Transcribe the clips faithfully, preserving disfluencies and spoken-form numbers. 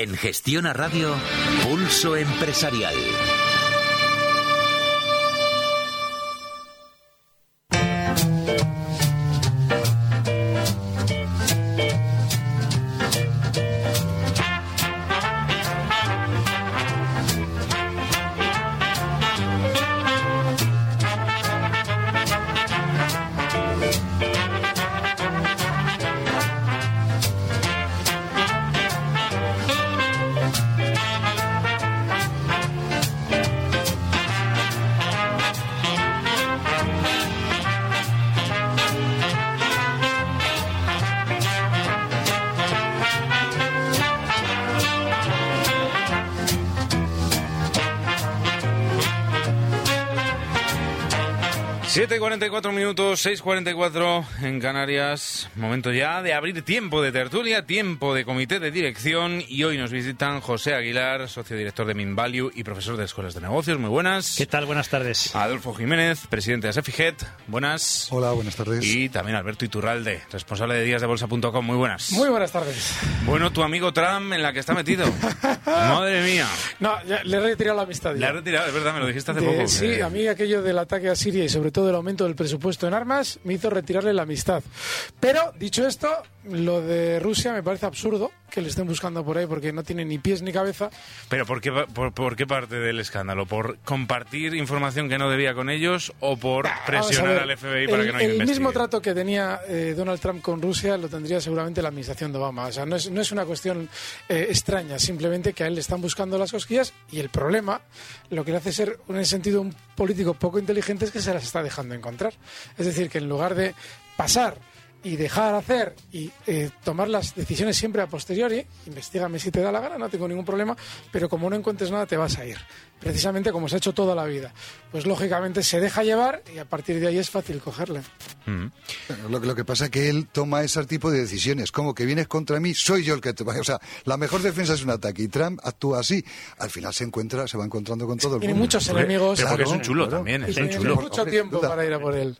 En Gestiona Radio, Pulso Empresarial. siete cuarenta y cuatro minutos, seis cuarenta y cuatro en Canarias. Momento ya de abrir tiempo de tertulia, tiempo de comité de dirección. Y hoy nos visitan José Aguilar, socio director de MinValue y profesor de Escuelas de Negocios. Muy buenas. ¿Qué tal? Buenas tardes. Adolfo Jiménez, presidente de ASEFIJED. Buenas. Hola, buenas tardes. Y también Alberto Iturralde, responsable de Días de Bolsa punto com. Muy buenas. Muy buenas tardes. Bueno, tu amigo Trump en la que está metido. Madre mía. No, ya le he retirado la amistad. Ya. Le he retirado, es verdad, me lo dijiste hace de, poco. Sí, eh... a mí aquello del ataque a Siria y sobre todo del aumento del presupuesto en armas me hizo retirarle la amistad. Pero, dicho esto, lo de Rusia me parece absurdo que le estén buscando por ahí porque no tiene ni pies ni cabeza. ¿Pero por qué, por, por qué parte del escándalo? ¿Por compartir información que no debía con ellos o por ah, presionar ver, al F B I para el, que no investigue? El mismo trato que tenía eh, Donald Trump con Rusia lo tendría seguramente la administración de Obama. O sea, no es, no es una cuestión eh, extraña, simplemente que a él le están buscando las cosquillas y el problema, lo que le hace ser, en el sentido, un político poco inteligente es que se las está dejando encontrar. Es decir, que en lugar de pasar y dejar hacer y eh, tomar las decisiones siempre a posteriori, investígame si te da la gana, no tengo ningún problema, pero como no encuentres nada te vas a ir, precisamente como se ha hecho toda la vida, pues lógicamente se deja llevar y a partir de ahí es fácil cogerle. Mm-hmm. Bueno, lo, lo que pasa es que él toma ese tipo de decisiones, como que vienes contra mí, soy yo el que te va, o sea, la mejor defensa es un ataque y Trump actúa así, al final se encuentra, se va encontrando con todo el mundo. Tiene muchos enemigos. Pero porque es un chulo, claro, también, es un chulo. Mucho tiempo para ir a por él.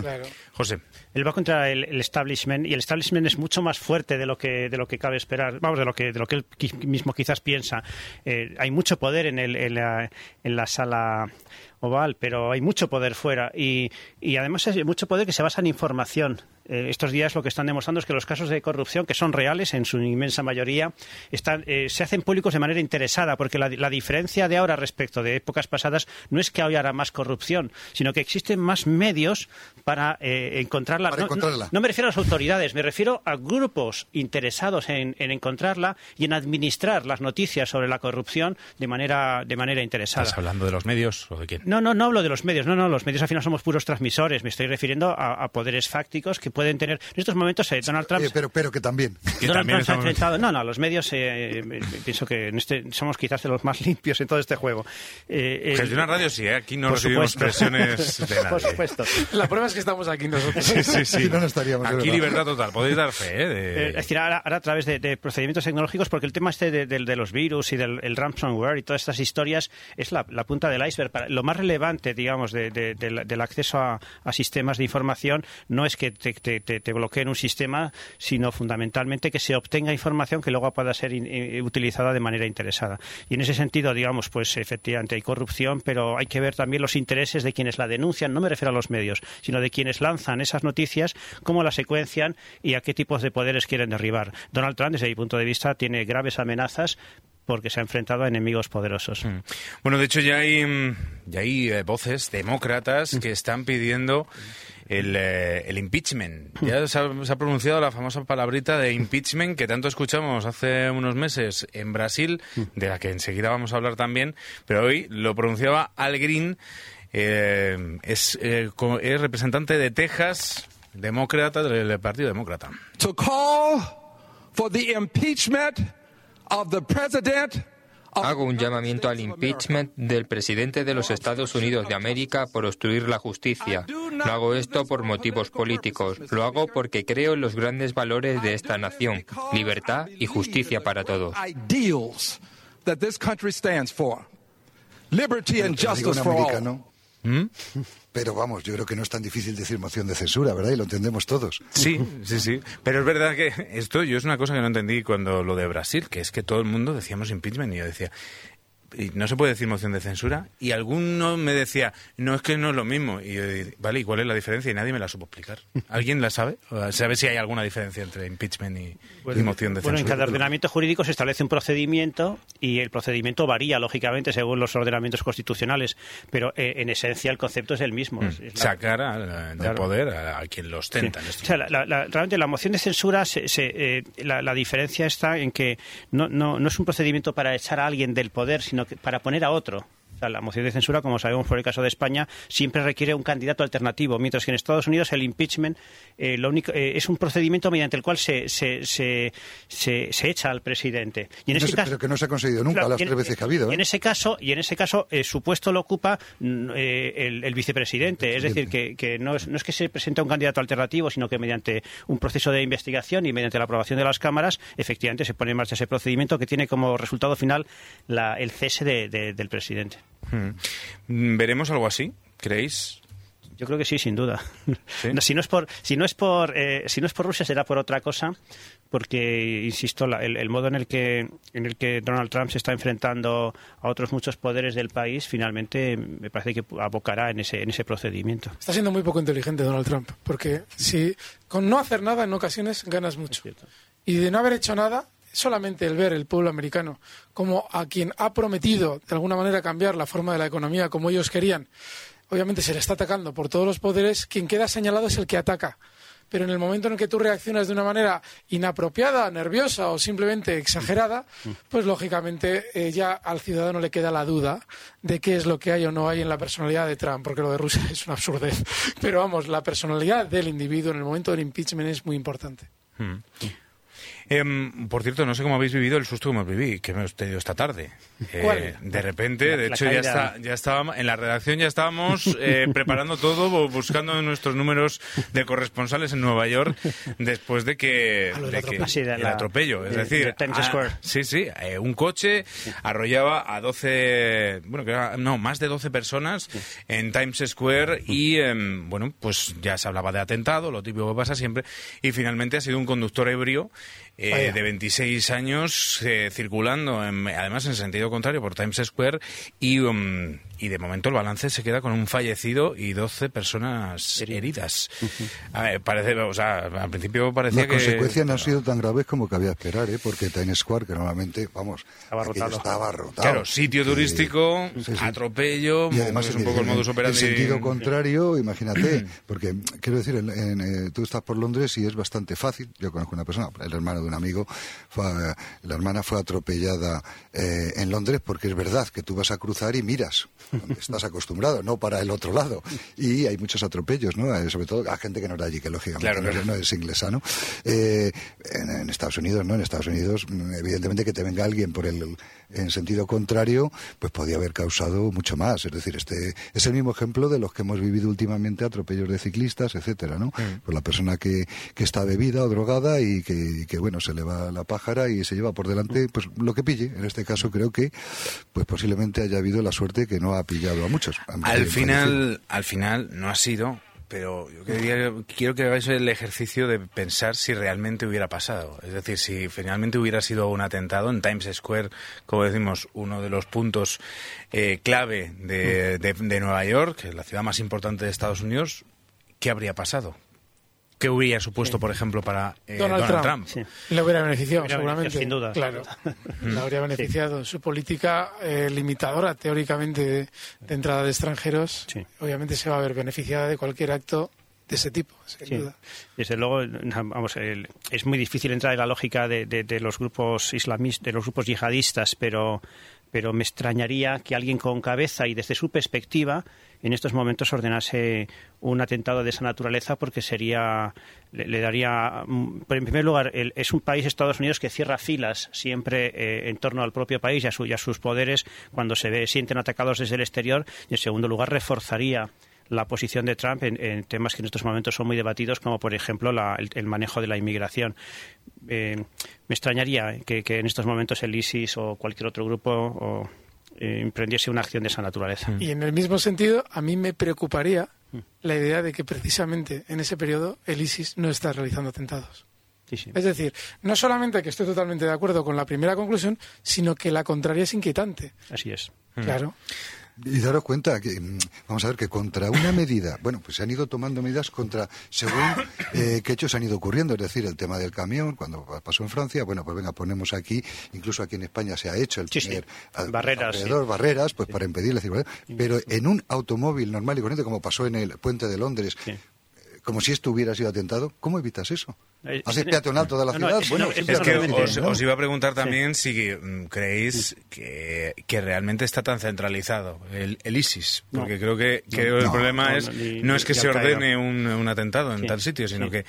Claro. José. Él va contra el, el establishment y el establishment es mucho más fuerte de lo que de lo que cabe esperar, vamos, de lo que de lo que él mismo quizás piensa. Eh, hay mucho poder en el en la, en la sala oval, pero hay mucho poder fuera y, y además hay mucho poder que se basa en información. Eh, estos días lo que están demostrando es que los casos de corrupción, que son reales en su inmensa mayoría, están, eh, se hacen públicos de manera interesada, porque la, la diferencia de ahora respecto de épocas pasadas no es que hoy haya más corrupción, sino que existen más medios para eh, encontrarla. Para no, encontrarla. No, no me refiero a las autoridades, me refiero a grupos interesados en, en encontrarla y en administrar las noticias sobre la corrupción de manera, de manera interesada. ¿Estás hablando de los medios o de quién? No, no, no hablo de los medios. No, no, los medios al final somos puros transmisores. Me estoy refiriendo a, a poderes fácticos que pueden tener en estos momentos eh, Donald Trump. Eh, pero, pero que también. Donald que también Trump se ha enfrentado. No, no, los medios eh, eh, pienso que en este somos quizás de los más limpios en todo este juego. Eh, eh, Gestiona Radio sí, ¿eh? Aquí no recibimos presiones de nadie. Por supuesto. La prueba es que estamos aquí nosotros. Sí, sí, sí. Si no, no estaríamos. Aquí libertad total. Podéis dar fe, ¿eh? De... eh es decir, ahora, ahora a través de, de procedimientos tecnológicos, porque el tema este de, de, de los virus y del el ransomware y todas estas historias es la, la punta del iceberg. Para, lo más relevante, digamos, de, de, de, del acceso a, a sistemas de información no es que te, te, te, te bloqueen un sistema, sino fundamentalmente que se obtenga información que luego pueda ser in, in, utilizada de manera interesada. Y en ese sentido, digamos, pues efectivamente hay corrupción, pero hay que ver también los intereses de quienes la denuncian. No me refiero a los medios, sino de quienes lanzan esas noticias, cómo las secuencian y a qué tipos de poderes quieren derribar. Donald Trump, desde mi punto de vista, tiene graves amenazas porque se ha enfrentado a enemigos poderosos. Bueno, de hecho ya hay, ya hay eh, voces demócratas que están pidiendo el, eh, el impeachment. Ya se ha, se ha pronunciado la famosa palabrita de impeachment que tanto escuchamos hace unos meses en Brasil, de la que enseguida vamos a hablar también, pero hoy lo pronunciaba Al Green, eh, es, eh, es representante de Texas, demócrata, del Partido Demócrata. To call for the impeachment of the president. Hago un llamamiento al impeachment del presidente de los Estados Unidos de América por obstruir la justicia. No hago esto por motivos políticos, lo hago porque creo en los grandes valores de esta nación, libertad y justicia para todos. Liberty and justice for all. ¿Mm? Pero vamos, yo creo que no es tan difícil decir moción de censura, ¿verdad? Y lo entendemos todos. Sí, sí, sí. Pero es verdad que esto yo es una cosa que no entendí cuando lo de Brasil, que es que todo el mundo decíamos impeachment y yo decía... Y no se puede decir moción de censura, y alguno me decía, no, es que no es lo mismo. Y yo dije, vale, ¿y cuál es la diferencia? Y nadie me la supo explicar. ¿Alguien la sabe? ¿Sabe si hay alguna diferencia entre impeachment y, bueno, y moción de censura? Bueno, en cada ordenamiento jurídico se establece un procedimiento, y el procedimiento varía, lógicamente, según los ordenamientos constitucionales, pero eh, en esencia el concepto es el mismo. Mm. Es la... Sacar a, a, del claro. poder a, a quien lo ostenta. Sí. O sea, la, la, realmente la moción de censura, se, se, eh, la, la diferencia está en que no, no, no es un procedimiento para echar a alguien del poder, sino que para poner a otro. O sea, la moción de censura, como sabemos por el caso de España, siempre requiere un candidato alternativo, mientras que en Estados Unidos el impeachment eh, lo único, eh, es un procedimiento mediante el cual se se, se, se, se echa al presidente. Y en no ese se, caso, pero que no se ha conseguido nunca claro, las en, tres veces que ha habido. ¿eh? Y en ese caso, y en ese caso eh, su puesto lo ocupa eh, el, el vicepresidente. Es decir, que, que no, es, no es que se presente un candidato alternativo, sino que mediante un proceso de investigación y mediante la aprobación de las cámaras, efectivamente se pone en marcha ese procedimiento que tiene como resultado final la, el cese de, de, del presidente. ¿Veremos algo así, creéis? Yo creo que sí, sin duda. ¿Sí? No, si no es por, si no es por, eh, si no es por Rusia, será por otra cosa, porque insisto, la, el, el modo en el que en el que Donald Trump se está enfrentando a otros muchos poderes del país, finalmente me parece que abocará en ese en ese procedimiento. Está siendo muy poco inteligente Donald Trump, porque si con no hacer nada en ocasiones ganas mucho, y de no haber hecho nada. Solamente el ver el pueblo americano como a quien ha prometido de alguna manera cambiar la forma de la economía como ellos querían, obviamente se le está atacando por todos los poderes, quien queda señalado es el que ataca. Pero en el momento en el que tú reaccionas de una manera inapropiada, nerviosa o simplemente exagerada, pues lógicamente eh, ya al ciudadano le queda la duda de qué es lo que hay o no hay en la personalidad de Trump, porque lo de Rusia es una absurdez. Pero vamos, la personalidad del individuo en el momento del impeachment es muy importante. Mm. Eh, por cierto, no sé cómo habéis vivido el susto que me viví, que me he tenido esta tarde. Eh, de repente, la, de hecho, ya, está, ya estábamos, en la redacción ya estábamos eh, preparando todo, buscando nuestros números de corresponsales en Nueva York después de que, de de que sí, de el la, atropello. Es de, decir, de a, sí, sí, eh, un coche arrollaba a doce, bueno, que era, no, más de doce personas en Times Square y, eh, bueno, pues ya se hablaba de atentado, lo típico que pasa siempre, y finalmente ha sido un conductor ebrio. Eh, de veintiséis años eh, circulando, en, además en sentido contrario, por Times Square y, um, y de momento el balance se queda con un fallecido y doce personas heridas. A ver, parece, o sea, al principio parecía Las que... Las consecuencias no han sido tan graves como cabía esperar, ¿eh? Porque Times Square, que normalmente, vamos, estaba abarrotado. Claro, sitio turístico, sí, sí, sí. atropello, y además es un poco el modus operandi. En sentido contrario, imagínate, porque quiero decir, en, en, eh, tú estás por Londres y es bastante fácil, yo conozco una persona, el hermano de un amigo, fue, la hermana fue atropellada eh, en Londres, porque es verdad que tú vas a cruzar y miras donde estás acostumbrado, no para el otro lado, y hay muchos atropellos, ¿no? Sobre todo a gente que no era allí, que lógicamente claro, claro. no es inglesa, ¿no? Eh, en, en Estados Unidos, ¿no? En Estados Unidos, evidentemente que te venga alguien por el en sentido contrario, pues podía haber causado mucho más, es decir, este es el mismo ejemplo de los que hemos vivido últimamente, atropellos de ciclistas, etcétera, ¿no? Mm. Por la persona que, que está bebida o drogada y que, y que bueno, se le va la pájara y se lleva por delante pues lo que pille. En este caso creo que pues posiblemente haya habido la suerte que no ha pillado a muchos. A al final, al final no ha sido, pero yo quería, quiero que hagáis el ejercicio de pensar si realmente hubiera pasado. Es decir, si finalmente hubiera sido un atentado en Times Square, como decimos, uno de los puntos eh, clave de, de, de Nueva York, que es la ciudad más importante de Estados Unidos, ¿qué habría pasado? ¿Qué hubiera supuesto, sí. por ejemplo, para eh, Donald, Donald Trump? Trump. Sí. Le hubiera beneficiado, hubiera seguramente. Sin duda. Claro, le habría beneficiado. Sí. Su política eh, limitadora, teóricamente, de, de entrada de extranjeros, sí. obviamente se va a ver beneficiada de cualquier acto de ese tipo, sin sí. duda. Desde luego, vamos, el, es muy difícil entrar en la lógica de, de, de los grupos islamistas, de los grupos yihadistas, pero... pero me extrañaría que alguien con cabeza y desde su perspectiva en estos momentos ordenase un atentado de esa naturaleza, porque sería le, le daría... Pero en primer lugar, el, es un país, Estados Unidos, que cierra filas siempre eh, en torno al propio país y a, su, y a sus poderes cuando se ve, sienten atacados desde el exterior. Y en segundo lugar, reforzaría la posición de Trump en, en temas que en estos momentos son muy debatidos, como por ejemplo la, el, el manejo de la inmigración. Eh, me extrañaría que, que en estos momentos el ISIS o cualquier otro grupo o eh, emprendiese una acción de esa naturaleza. Y en el mismo sentido, a mí me preocuparía la idea de que precisamente en ese periodo el ISIS no está realizando atentados. Sí, sí. Es decir, no solamente que estoy totalmente de acuerdo con la primera conclusión, sino que la contraria es inquietante. Así es. Claro. Y daros cuenta que, vamos a ver, que contra una medida, bueno, pues se han ido tomando medidas contra, según eh, qué hechos han ido ocurriendo, es decir, el tema del camión, cuando pasó en Francia, bueno, pues venga, ponemos aquí, incluso aquí en España se ha hecho el sí, primer sí. Al, barreras, alrededor, sí. barreras, pues sí. para impedir la circulación, pero en un automóvil normal y corriente, como pasó en el puente de Londres, sí. como si esto hubiera sido atentado, ¿cómo evitas eso? ¿Haces peatonal toda la ciudad? No, no, bueno, es, es que os, os iba a preguntar también sí. si creéis que, que realmente está tan centralizado el, el ISIS, porque no. creo que, que no, el no, problema no, es no, ni, no es que se ordene un, un atentado en sí, tal sitio, sino sí. que,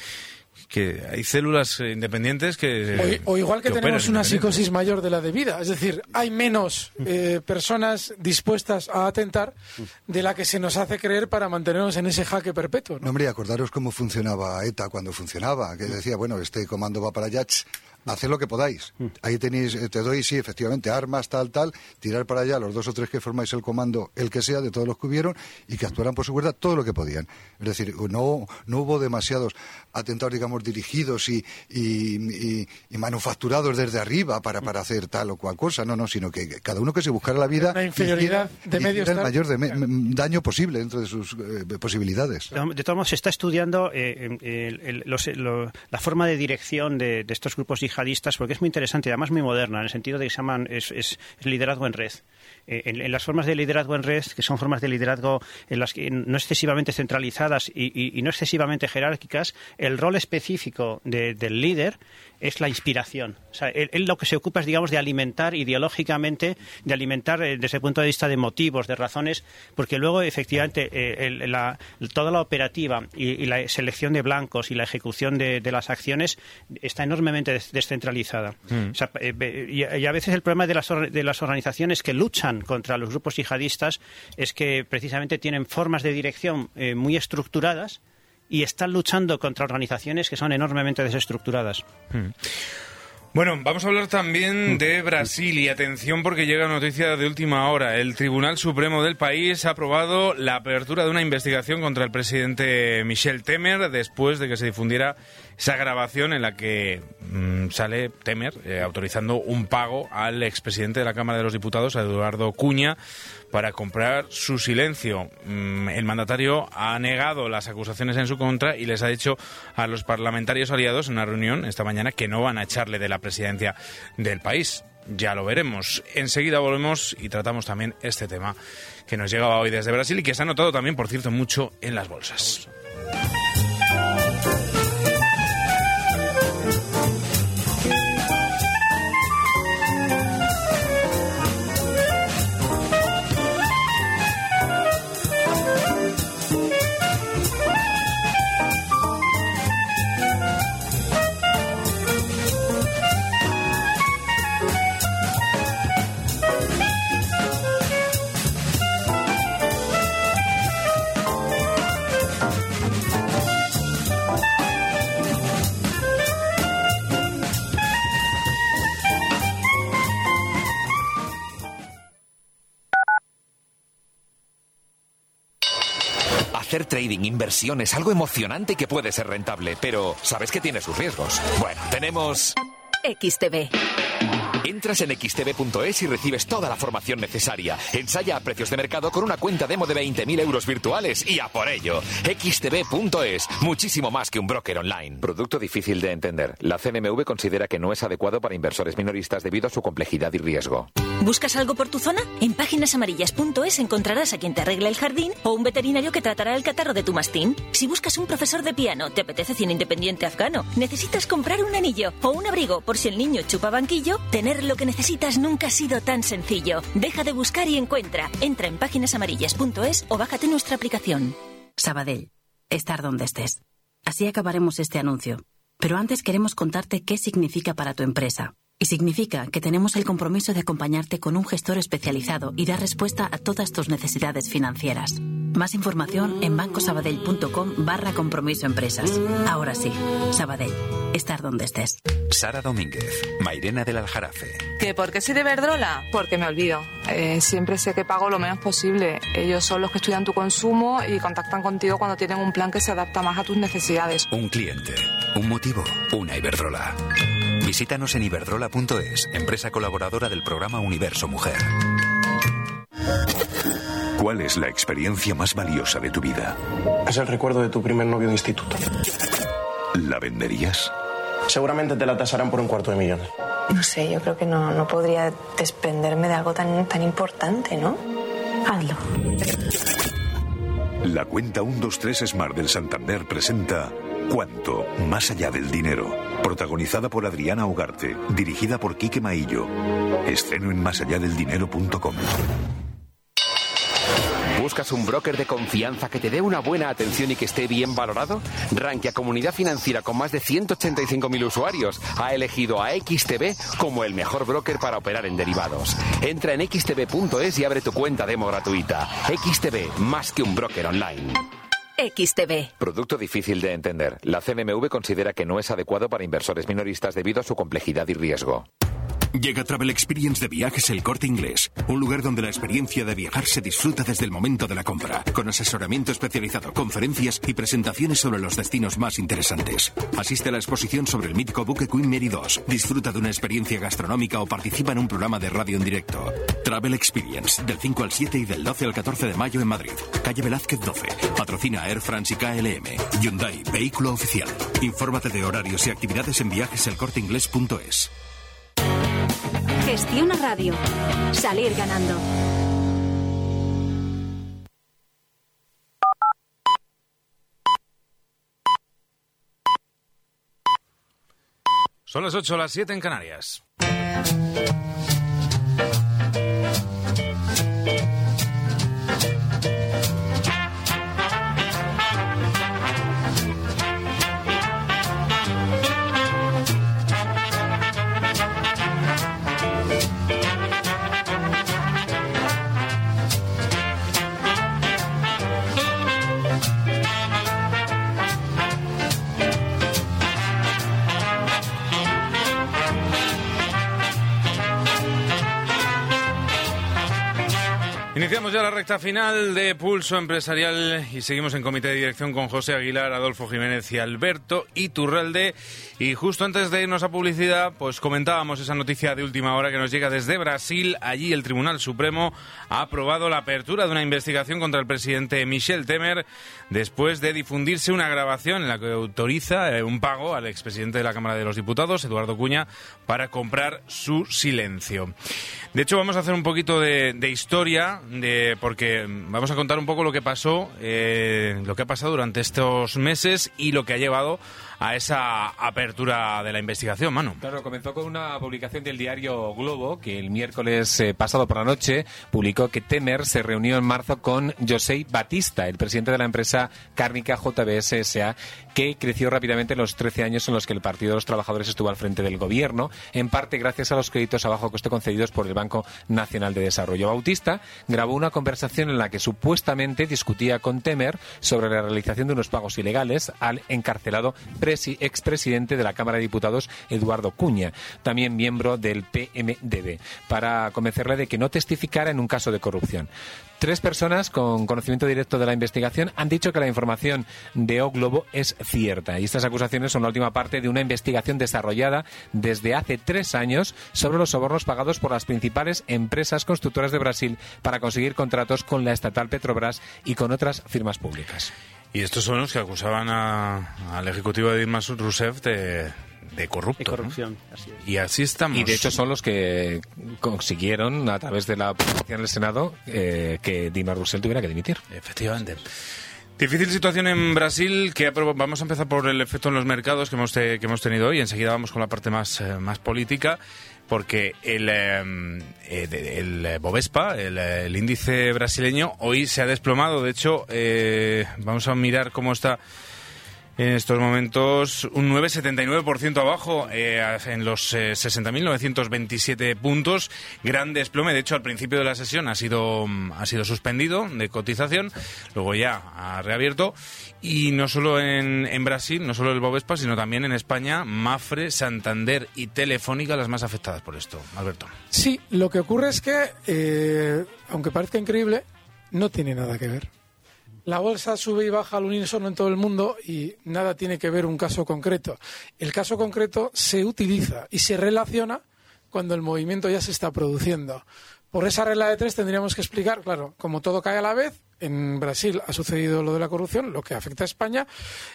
que hay células independientes que... O, o igual que, que tenemos una psicosis mayor de la debida, es decir, hay menos eh, personas dispuestas a atentar de la que se nos hace creer para mantenernos en ese jaque perpetuo, ¿no? No, hombre, acordaros cómo funcionaba ETA cuando funcionaba, que decía, bueno, este comando va para allá... Tss. Haced lo que podáis. Ahí tenéis, te doy, sí, efectivamente, armas, tal, tal, tirar para allá los dos o tres que formáis el comando, el que sea, de todos los que hubieron, y que actuaran por su cuenta todo lo que podían. Es decir, no, no hubo demasiados atentados, digamos, dirigidos y, y, y, y manufacturados desde arriba para, para hacer tal o cual cosa, no, no, sino que cada uno que se buscara la vida la inferioridad y quiera, de medios y quiera el mayor de me, daño posible dentro de sus eh, posibilidades. De todos modos, se está estudiando eh, el, el, los, lo, la forma de dirección de, de estos grupos yihadistas, porque es muy interesante y además muy moderna, en el sentido de que se llaman es, es, es liderazgo en red. Eh, en, en las formas de liderazgo en red, que son formas de liderazgo en las que no excesivamente centralizadas y, y, y no excesivamente jerárquicas, el rol específico de, del líder es la inspiración. O sea, él, él lo que se ocupa es, digamos, de alimentar ideológicamente, de alimentar eh, desde el punto de vista de motivos, de razones, porque luego, efectivamente, eh, el, la, toda la operativa y, y la selección de blancos y la ejecución de, de las acciones está enormemente des- descentralizada. Mm. O sea, eh, y, y a veces el problema de las, or- de las organizaciones que luchan contra los grupos yihadistas es que precisamente tienen formas de dirección eh, muy estructuradas y están luchando contra organizaciones que son enormemente desestructuradas. Mm. Bueno, vamos a hablar también de Brasil y atención porque llega noticia de última hora. El Tribunal Supremo del país ha aprobado la apertura de una investigación contra el presidente Michel Temer después de que se difundiera esa grabación en la que mmm, sale Temer eh, autorizando un pago al expresidente de la Cámara de los Diputados, a Eduardo Cunha, para comprar su silencio. Mm, el mandatario ha negado las acusaciones en su contra y les ha dicho a los parlamentarios aliados en una reunión esta mañana que no van a echarle de la presidencia del país. Ya lo veremos. Enseguida volvemos y tratamos también este tema que nos llegaba hoy desde Brasil y que se ha notado también, por cierto, mucho en las bolsas. Hacer trading, inversión es algo emocionante que puede ser rentable, pero sabes que tiene sus riesgos. Bueno, tenemos... X T B. Entras en X T B punto es y recibes toda la formación necesaria. Ensaya a precios de mercado con una cuenta demo de veinte mil euros virtuales y a por ello. X T B punto es, muchísimo más que un broker online. Producto difícil de entender. La C N M V considera que no es adecuado para inversores minoristas debido a su complejidad y riesgo. ¿Buscas algo por tu zona? En páginas amarillas punto es encontrarás a quien te arregle el jardín o un veterinario que tratará el catarro de tu mastín. Si buscas un profesor de piano, te apetece cine independiente afgano, necesitas comprar un anillo o un abrigo por si el niño chupa banquillo, tener lo que necesitas nunca ha sido tan sencillo. Deja de buscar y encuentra. Entra en páginas amarillas punto es o bájate nuestra aplicación. Sabadell. Estar donde estés. Así acabaremos este anuncio. Pero antes queremos contarte qué significa para tu empresa. Y significa que tenemos el compromiso de acompañarte con un gestor especializado y dar respuesta a todas tus necesidades financieras. Más información en bancosabadell.com barra compromiso empresas. Ahora sí, Sabadell. Estar donde estés. Sara Domínguez, Mairena del Aljarafe. ¿Que por qué soy de Iberdrola? Porque me olvido. Eh, siempre sé que pago lo menos posible. Ellos son los que estudian tu consumo y contactan contigo cuando tienen un plan que se adapta más a tus necesidades. Un cliente, un motivo, una Iberdrola. Visítanos en iberdrola punto es, empresa colaboradora del programa Universo Mujer. ¿Cuál es la experiencia más valiosa de tu vida? Es el recuerdo de tu primer novio de instituto. ¿La venderías? Seguramente te la tasarán por un cuarto de millón. No sé, yo creo que no, no podría desprenderme de algo tan, tan importante, ¿no? Hazlo. La cuenta uno dos tres Smart del Santander presenta ¿Cuánto? Más allá del dinero. Protagonizada por Adriana Ugarte. Dirigida por Quique Maillo. Estreno en más allá del dinero punto com. ¿Buscas un broker de confianza que te dé una buena atención y que esté bien valorado? Rankia, comunidad financiera con más de ciento ochenta y cinco mil usuarios, ha elegido a X T B como el mejor broker para operar en derivados. Entra en x t b punto es y abre tu cuenta demo gratuita. X T B, más que un broker online. X T B. Producto difícil de entender. La C N M V considera que no es adecuado para inversores minoristas debido a su complejidad y riesgo. Llega Travel Experience de Viajes El Corte Inglés, un lugar donde la experiencia de viajar se disfruta desde el momento de la compra, con asesoramiento especializado, conferencias y presentaciones sobre los destinos más interesantes. Asiste a la exposición sobre el mítico buque Queen Mary dos, disfruta de una experiencia gastronómica o participa en un programa de radio en directo. Travel Experience, del cinco al siete y del doce al catorce de mayo en Madrid, calle Velázquez doce, patrocina Air France y K L M, Hyundai, vehículo oficial. Infórmate de horarios y actividades en viajes el corte inglés punto es. Gestiona Radio. Salir ganando. Son las ocho, las siete en Canarias. Iniciamos ya la recta final de Pulso Empresarial y seguimos en comité de dirección con José Aguilar, Adolfo Jiménez y Alberto Iturralde. Y justo antes de irnos a publicidad, pues comentábamos esa noticia de última hora que nos llega desde Brasil. Allí el Tribunal Supremo ha aprobado la apertura de una investigación contra el presidente Michel Temer después de difundirse una grabación en la que autoriza un pago al expresidente de la Cámara de los Diputados, Eduardo Cunha, para comprar su silencio. De hecho, vamos a hacer un poquito de, de historia... De, porque vamos a contar un poco lo que pasó, eh, lo que ha pasado durante estos meses y lo que ha llevado a esa apertura de la investigación, Manu. Claro, comenzó con una publicación del diario Globo, que el miércoles eh, pasado por la noche publicó que Temer se reunió en marzo con José Batista, el presidente de la empresa cárnica J B S S A, que creció rápidamente en los trece años en los que el Partido de los Trabajadores estuvo al frente del gobierno, en parte gracias a los créditos a bajo coste concedidos por el Banco Nacional de Desarrollo. Bautista grabó una conversación en la que supuestamente discutía con Temer sobre la realización de unos pagos ilegales al encarcelado expresidente de la Cámara de Diputados, Eduardo Cunha, también miembro del P M D B, para convencerle de que no testificara en un caso de corrupción. Tres personas con conocimiento directo de la investigación han dicho que la información de O Globo es cierta. Y estas acusaciones son la última parte de una investigación desarrollada desde hace tres años sobre los sobornos pagados por las principales empresas constructoras de Brasil para conseguir contratos con la estatal Petrobras y con otras firmas públicas. Y estos son los que acusaban a, al ejecutivo de Dilma Rousseff de... de corrupto, de corrupción, ¿no? Así es. Y así estamos. Y de hecho son los que consiguieron, a través de la aprobación del Senado, eh, que Dilma Rousseff tuviera que dimitir. Efectivamente. Difícil situación en Brasil, que vamos a empezar por el efecto en los mercados que hemos, te, que hemos tenido hoy. Enseguida vamos con la parte más, eh, más política, porque el, eh, el, el Bovespa, el, el índice brasileño, hoy se ha desplomado. De hecho, eh, vamos a mirar cómo está... en estos momentos un nueve coma setenta y nueve por ciento abajo, eh, en los eh, sesenta mil novecientos veintisiete puntos. Gran desplome. De hecho, al principio de la sesión ha sido, ha sido suspendido de cotización, luego ya ha reabierto. Y no solo en, en Brasil, no solo el Bovespa, sino también en España, Mafre, Santander y Telefónica, las más afectadas por esto, Alberto. Sí, lo que ocurre es que, eh, aunque parezca increíble, no tiene nada que ver. La bolsa sube y baja al unísono en todo el mundo y nada tiene que ver un caso concreto. El caso concreto se utiliza y se relaciona cuando el movimiento ya se está produciendo. Por esa regla de tres tendríamos que explicar, claro, como todo cae a la vez, en Brasil ha sucedido lo de la corrupción, lo que afecta a España.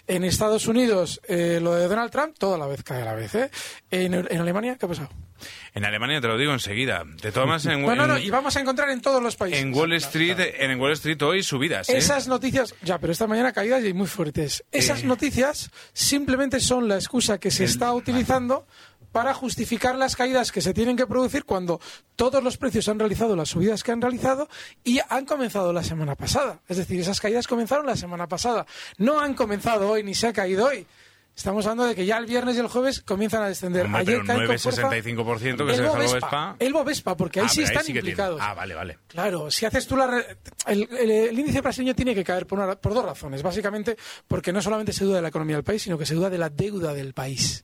En Estados Unidos, eh, lo de Donald Trump, todo a la vez cae a la vez. ¿eh? En, en Alemania, ¿qué ha pasado? En Alemania te lo digo enseguida. De todas maneras, en, no, no, no, y vamos a encontrar en todos los países. En Wall Street, claro, claro. En Wall Street hoy subidas. ¿eh? Esas noticias, ya, pero esta mañana caídas y muy fuertes. Esas eh... noticias simplemente son la excusa que se El... está utilizando para justificar las caídas que se tienen que producir cuando todos los precios han realizado las subidas que han realizado y han comenzado la semana pasada. Es decir, esas caídas comenzaron la semana pasada. No han comenzado hoy ni se ha caído hoy. Estamos hablando de que ya el viernes y el jueves comienzan a descender. Hombre, ayer cae con fuerza nueve coma sesenta y cinco por ciento que se dejó el Bovespa. El Bovespa, porque ahí ah, sí están ahí sí implicados. Ah, vale, vale. Claro, si haces tú la... Re... El, el, el índice brasileño tiene que caer por, una, por dos razones. Básicamente porque no solamente se duda de la economía del país, sino que se duda de la deuda del país.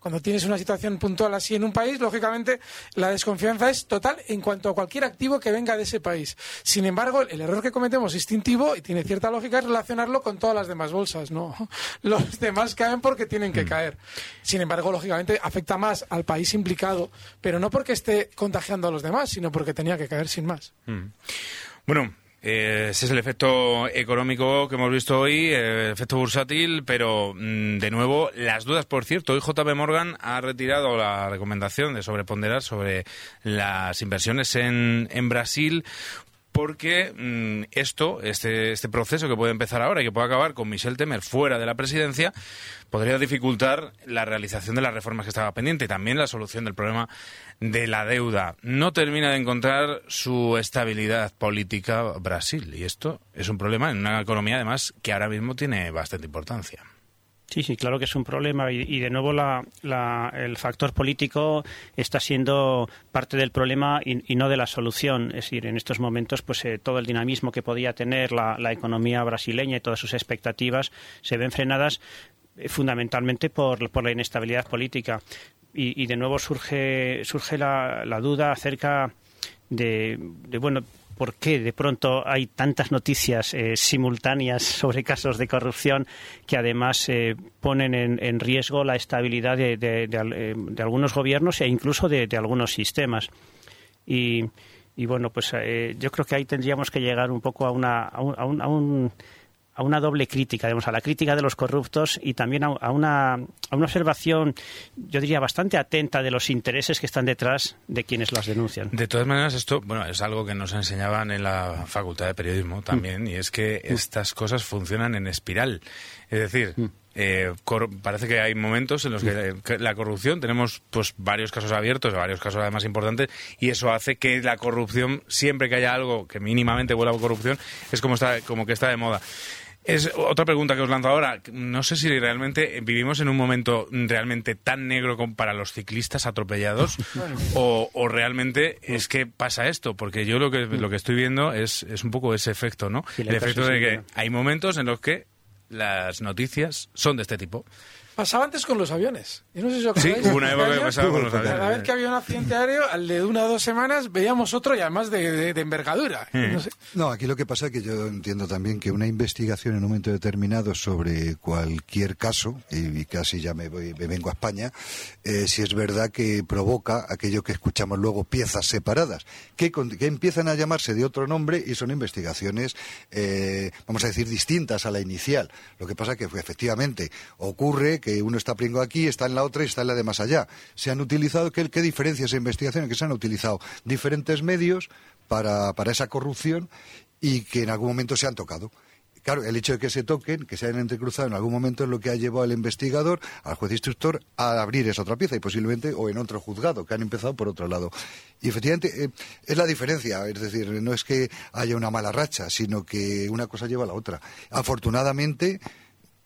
Cuando tienes una situación puntual así en un país, lógicamente la desconfianza es total en cuanto a cualquier activo que venga de ese país. Sin embargo, el error que cometemos instintivo, y tiene cierta lógica, es relacionarlo con todas las demás bolsas. No, los demás caen porque tienen que caer. Sin embargo, lógicamente afecta más al país implicado, pero no porque esté contagiando a los demás, sino porque tenía que caer sin más. Bueno... Ese es el efecto económico que hemos visto hoy, el efecto bursátil, pero de nuevo las dudas. Por cierto, hoy J P Morgan ha retirado la recomendación de sobreponderar sobre las inversiones en, en Brasil, porque esto, este, este proceso que puede empezar ahora y que puede acabar con Michel Temer fuera de la presidencia, podría dificultar la realización de las reformas que estaba pendiente y también la solución del problema de la deuda. No termina de encontrar su estabilidad política Brasil, y esto es un problema en una economía, además, que ahora mismo tiene bastante importancia. Sí, sí, claro que es un problema y, y de nuevo la, la, el factor político está siendo parte del problema y, y no de la solución. Es decir, en estos momentos pues eh, todo el dinamismo que podía tener la, la economía brasileña y todas sus expectativas se ven frenadas eh, fundamentalmente por, por la inestabilidad política. Y, y de nuevo surge, surge la, la duda acerca de, de bueno... ¿Por qué de pronto hay tantas noticias eh, simultáneas sobre casos de corrupción que además eh, ponen en, en riesgo la estabilidad de, de, de, de algunos gobiernos e incluso de, de algunos sistemas? Y, y bueno, pues eh, yo creo que ahí tendríamos que llegar un poco a una, a un, a un, a un a una doble crítica, digamos, a la crítica de los corruptos y también a, a, una, a una observación, yo diría, bastante atenta de los intereses que están detrás de quienes las denuncian. De todas maneras, esto, bueno, es algo que nos enseñaban en la Facultad de Periodismo también, mm. y es que mm. estas cosas funcionan en espiral. Es decir... Mm. Eh, cor- parece que hay momentos en los que sí. la corrupción, tenemos pues varios casos abiertos, varios casos además importantes, y eso hace que la corrupción, siempre que haya algo que mínimamente vuelva a corrupción, es como está, como que está de moda. Es otra pregunta que os lanzo ahora. No sé si realmente vivimos en un momento realmente tan negro como para los ciclistas atropellados bueno. o, o realmente es que pasa esto, porque yo lo que lo que estoy viendo es, es un poco ese efecto, ¿no? El efecto de que hay momentos en los que las noticias son de este tipo. Pasaba antes con los aviones. Yo no sé si os acordáis. Sí, una época que pasaba con los aviones. Cada vez que había un accidente aéreo, al de una o dos semanas veíamos otro y además de, de, de envergadura. Mm. No sé. No, aquí lo que pasa es que yo entiendo también que una investigación en un momento determinado sobre cualquier caso, y casi ya me, voy, me vengo a España, eh, si es verdad que provoca aquello que escuchamos luego, piezas separadas, que, con, que empiezan a llamarse de otro nombre y son investigaciones, eh, vamos a decir, distintas a la inicial. Lo que pasa es que pues, efectivamente ocurre que uno está pringo aquí, está en la otra y está en la de más allá. Se han utilizado, ¿qué, qué diferencias de investigación? Que se han utilizado diferentes medios para, para esa corrupción y que en algún momento se han tocado. Claro, el hecho de que se toquen, que se hayan entrecruzado en algún momento es lo que ha llevado al investigador, al juez instructor, a abrir esa otra pieza y posiblemente, o en otro juzgado, que han empezado por otro lado. Y efectivamente, eh, es la diferencia, es decir, no es que haya una mala racha, sino que una cosa lleva a la otra. Afortunadamente...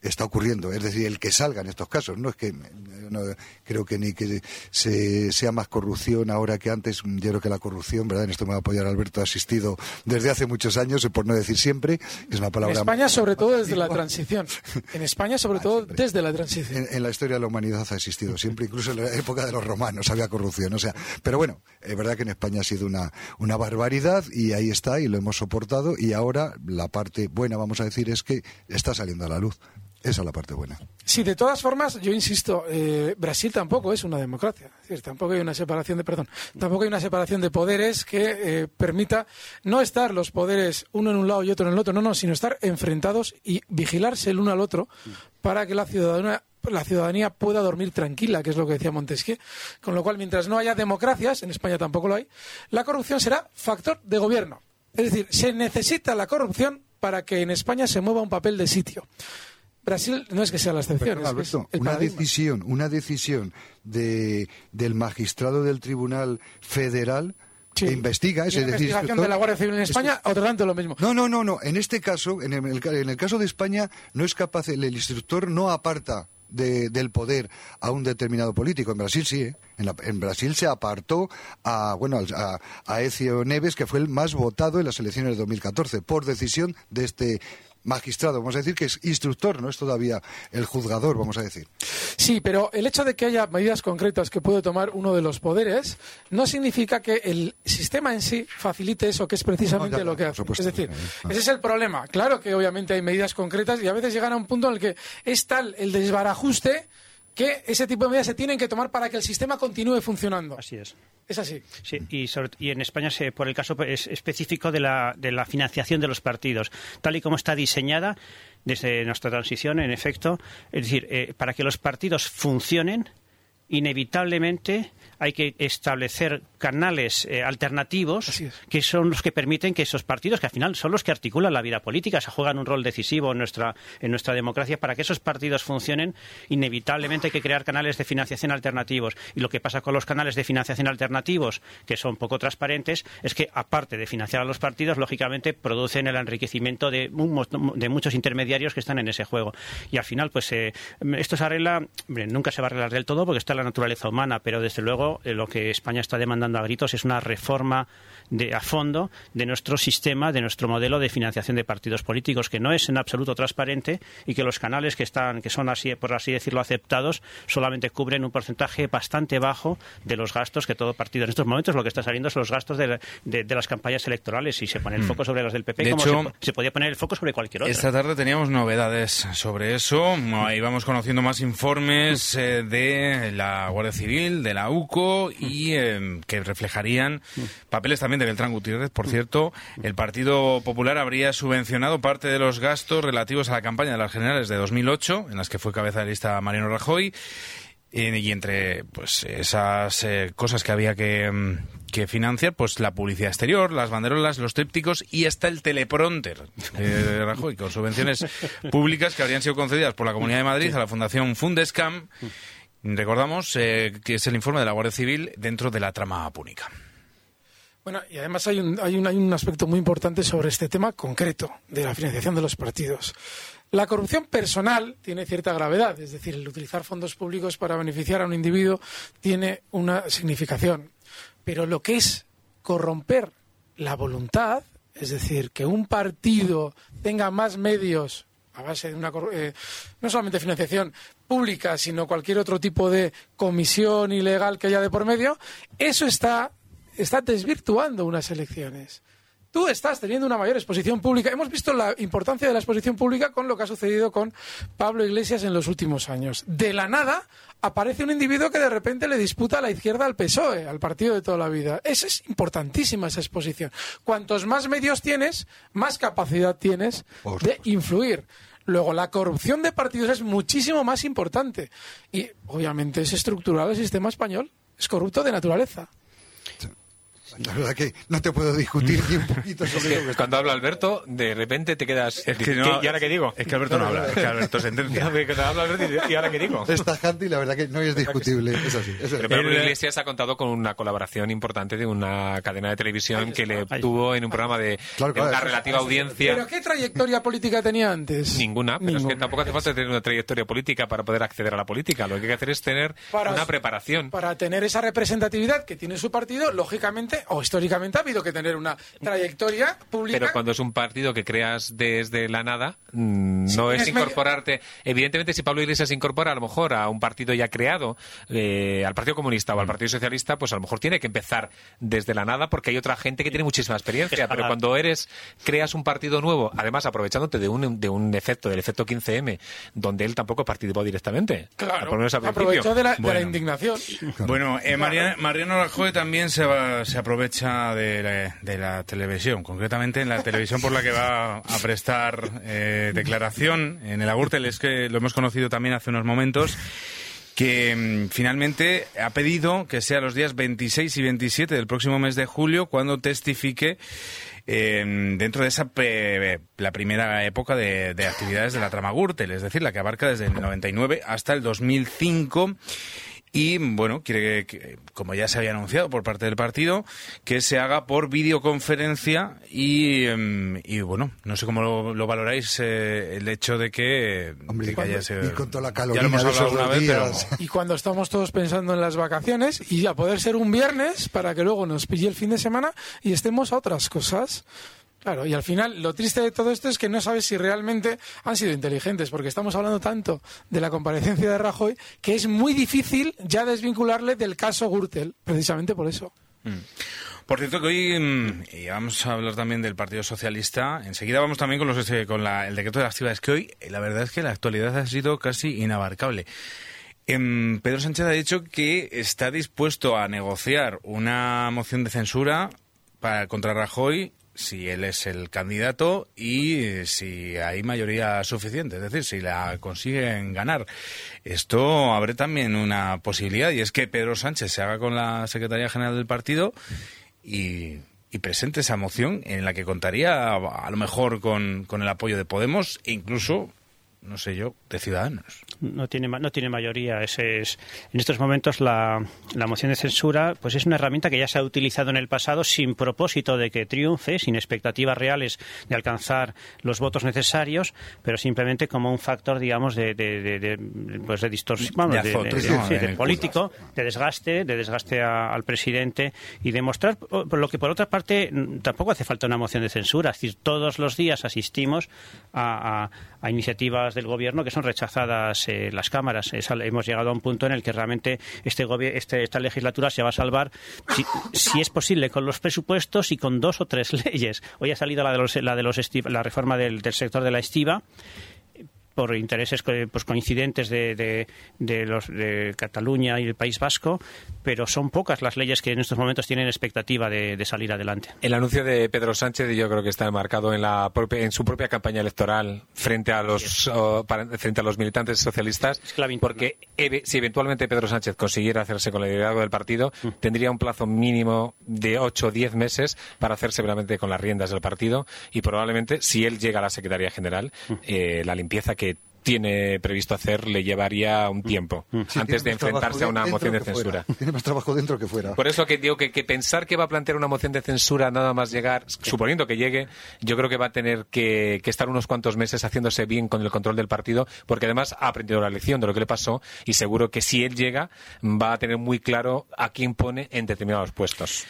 está ocurriendo, es decir, el que salga en estos casos. No es que no, creo que ni que se, sea más corrupción ahora que antes. Yo creo que la corrupción, ¿verdad? En esto me va a apoyar Alberto, ha existido desde hace muchos años, por no decir siempre, es una palabra. En España, sobre todo desde la transición. En España, sobre todo desde la transición. En, en la historia de la humanidad ha existido siempre, incluso en la época de los romanos había corrupción, o sea, pero bueno, es verdad que en España ha sido una, una barbaridad y ahí está y lo hemos soportado y ahora la parte buena, vamos a decir, es que está saliendo a la luz. Esa es la parte buena. Sí, de todas formas, yo insisto, eh, Brasil tampoco es una democracia. Es decir, tampoco hay una separación de, perdón, tampoco hay una separación de poderes que eh, permita no estar los poderes uno en un lado y otro en el otro, no, no, sino estar enfrentados y vigilarse el uno al otro para que la ciudadanía la ciudadanía pueda dormir tranquila, que es lo que decía Montesquieu. Con lo cual, mientras no haya democracias, en España tampoco lo hay, la corrupción será factor de gobierno. Es decir, se necesita la corrupción para que en España se mueva un papel de sitio. Brasil no es que sea la excepción. Perdón, Alberto, es el una paradigma. decisión, una decisión de, del magistrado del Tribunal Federal sí. que investiga, es decir, investigación de la Guardia Civil en España, este... otro tanto lo mismo. No, no, no, no. En este caso, en el, en el caso de España, no es capaz, el, el instructor no aparta de, del poder a un determinado político. En Brasil sí, ¿eh? En, la, en Brasil se apartó a bueno a, a Écio Neves, que fue el más votado en las elecciones de dos mil catorce, por decisión de este magistrado, vamos a decir que es instructor, no es todavía el juzgador, vamos a decir. Sí, pero el hecho de que haya medidas concretas que puede tomar uno de los poderes no significa que el sistema en sí facilite eso, que es precisamente no, ya, lo que hace. Supuesto, es decir, no. ese es el problema. Claro que obviamente hay medidas concretas y a veces llegan a un punto en el que es tal el desbarajuste que ese tipo de medidas se tienen que tomar para que el sistema continúe funcionando. Así es. Es así. Sí, y, sobre, y en España, se, por el caso es específico de la, de la financiación de los partidos, tal y como está diseñada desde nuestra transición, en efecto, es decir, eh, para que los partidos funcionen, inevitablemente hay que establecer canales eh, alternativos que son los que permiten que esos partidos, que al final son los que articulan la vida política, se juegan un rol decisivo en nuestra en nuestra democracia, para que esos partidos funcionen, inevitablemente hay que crear canales de financiación alternativos. Y lo que pasa con los canales de financiación alternativos, que son poco transparentes, es que aparte de financiar a los partidos, lógicamente producen el enriquecimiento de, un, de muchos intermediarios que están en ese juego. Y al final, pues eh, esto se arregla, hombre, nunca se va a arreglar del todo porque está la naturaleza humana, pero desde luego eh, lo que España está demandando a gritos es una reforma de, a fondo de nuestro sistema, de nuestro modelo de financiación de partidos políticos, que no es en absoluto transparente y que los canales que están, que son así, por así decirlo, aceptados, solamente cubren un porcentaje bastante bajo de los gastos que todo partido. En estos momentos lo que está saliendo son los gastos de, de, de las campañas electorales, y se pone el foco sobre las del P P, de como hecho, se, se podía poner el foco sobre cualquier otra. Esta tarde teníamos novedades sobre eso, ahí vamos conociendo más informes eh, de la La Guardia Civil, de la U C O, y eh, que reflejarían papeles también de Beltrán Gutiérrez. Por cierto, el Partido Popular habría subvencionado parte de los gastos relativos a la campaña de las generales de dos mil ocho, en las que fue cabeza de lista Mariano Rajoy, y, y entre pues esas eh, cosas que había que, que financiar, pues la publicidad exterior, las banderolas, los trípticos y hasta el teleprompter eh, de Rajoy, con subvenciones públicas que habrían sido concedidas por la Comunidad de Madrid a la Fundación Fundescam. Recordamos eh, que es el informe de la Guardia Civil dentro de la trama púnica. Bueno, y además hay un, hay un, hay un aspecto muy importante sobre este tema concreto de la financiación de los partidos. La corrupción personal tiene cierta gravedad, es decir, el utilizar fondos públicos para beneficiar a un individuo tiene una significación. Pero lo que es corromper la voluntad, es decir, que un partido tenga más medios a base de una eh, no solamente financiación pública, sino cualquier otro tipo de comisión ilegal que haya de por medio, eso está, está desvirtuando unas elecciones. Tú estás teniendo una mayor exposición pública. Hemos visto la importancia de la exposición pública con lo que ha sucedido con Pablo Iglesias en los últimos años. De la nada aparece un individuo que de repente le disputa a la izquierda al P S O E, al partido de toda la vida. Esa es importantísima, esa exposición. Cuantos más medios tienes, más capacidad tienes de influir. Luego, la corrupción de partidos es muchísimo más importante. Y, obviamente, es estructural el sistema español. Es corrupto de naturaleza. La verdad que no te puedo discutir ni un poquito sobre es que, lo que cuando habla Alberto, de repente te quedas... Es que no, ¿Y ahora qué digo? Es que Alberto no habla, es que Alberto sentencia. ¿Y ahora qué digo? Es tajante y la verdad que no es discutible. Es así. Es así. Pero Pablo Iglesias ha contado con una colaboración importante de una cadena de televisión que le tuvo en un programa de, claro, de una claro, relativa audiencia. ¿Pero qué trayectoria política tenía antes? Ninguna, pero Ninguna. Es que tampoco hace falta tener una trayectoria política para poder acceder a la política. Lo que hay que hacer es tener para, una preparación. Para tener esa representatividad que tiene su partido, lógicamente... o históricamente ha habido que tener una trayectoria pública. Pero cuando es un partido que creas desde la nada, no sí, es incorporarte... Medio... Evidentemente, si Pablo Iglesias se incorpora, a lo mejor, a un partido ya creado, eh, al Partido Comunista o al Partido Socialista, pues a lo mejor tiene que empezar desde la nada, porque hay otra gente que tiene muchísima experiencia. Pero cuando eres creas un partido nuevo, además aprovechándote de un, de un efecto, del efecto quince eme, donde él tampoco participó directamente. Claro, aprovechó de la, bueno. de la indignación. Bueno, eh, Mariano, Mariano Rajoy también se va... Se aprovecha de la, de la televisión, concretamente en la televisión por la que va a prestar eh, declaración en el Gürtel. Es que lo hemos conocido también hace unos momentos, que mmm, finalmente ha pedido que sea los días veintiséis y veintisiete del próximo mes de julio cuando testifique eh, dentro de esa pe, la primera época de, de actividades de la trama Gürtel, es decir, la que abarca desde el noventa y nueve hasta el dos mil cinco. Y, bueno, quiere que, como ya se había anunciado por parte del partido, que se haga por videoconferencia y, y bueno, no sé cómo lo, lo valoráis eh, el hecho de que... Hombre, de que haya se, y con toda la calorina ya lo hemos hablado una vez, pero... Y cuando estamos todos pensando en las vacaciones y a poder ser un viernes para que luego nos pille el fin de semana y estemos a otras cosas... Claro, y al final lo triste de todo esto es que no sabes si realmente han sido inteligentes, porque estamos hablando tanto de la comparecencia de Rajoy que es muy difícil ya desvincularle del caso Gürtel, precisamente por eso. Mm. Por cierto que hoy, y vamos a hablar también del Partido Socialista, enseguida vamos también con, los, con la, el decreto de las actividades, que hoy la verdad es que la actualidad ha sido casi inabarcable. Em, Pedro Sánchez ha dicho que está dispuesto a negociar una moción de censura para, contra Rajoy si él es el candidato y si hay mayoría suficiente, es decir, si la consiguen ganar. Esto abre también una posibilidad, y es que Pedro Sánchez se haga con la Secretaría General del partido y, y presente esa moción en la que contaría a, a lo mejor con, con el apoyo de Podemos e incluso... no sé yo, de Ciudadanos. No tiene no tiene mayoría. Ese es, en estos momentos la, la moción de censura pues es una herramienta que ya se ha utilizado en el pasado sin propósito de que triunfe, sin expectativas reales de alcanzar los votos necesarios, pero simplemente como un factor, digamos, de, de, de, de pues de distorsión, de, de, de, de, de, de, de político, de desgaste, de desgaste a, al presidente y demostrar, por lo que por otra parte tampoco hace falta una moción de censura. Es decir, todos los días asistimos a, a, a iniciativas del gobierno que son rechazadas eh, las cámaras. Es, hemos llegado a un punto en el que realmente este, este esta legislatura se va a salvar si, si es posible con los presupuestos y con dos o tres leyes. Hoy ha salido la de los, la de los estiva, la reforma del, del sector de la estiba por intereses pues, coincidentes de, de, de los de Cataluña y del País Vasco, pero son pocas las leyes que en estos momentos tienen expectativa de, de salir adelante. El anuncio de Pedro Sánchez yo creo que está marcado en la propia, en su propia campaña electoral frente a los sí, o, para, frente a los militantes socialistas, porque ev- si eventualmente Pedro Sánchez consiguiera hacerse con el liderazgo del partido, mm. tendría un plazo mínimo de ocho o diez meses para hacerse realmente con las riendas del partido y probablemente, si él llega a la Secretaría General, mm. eh, la limpieza que tiene previsto hacer le llevaría un tiempo sí, antes de enfrentarse a una moción de censura. Fuera. Tiene más trabajo dentro que fuera. Por eso que digo que, que pensar que va a plantear una moción de censura nada más llegar, suponiendo que llegue, yo creo que va a tener que, que estar unos cuantos meses haciéndose bien con el control del partido, porque además ha aprendido la lección de lo que le pasó y seguro que si él llega va a tener muy claro a quién pone en determinados puestos.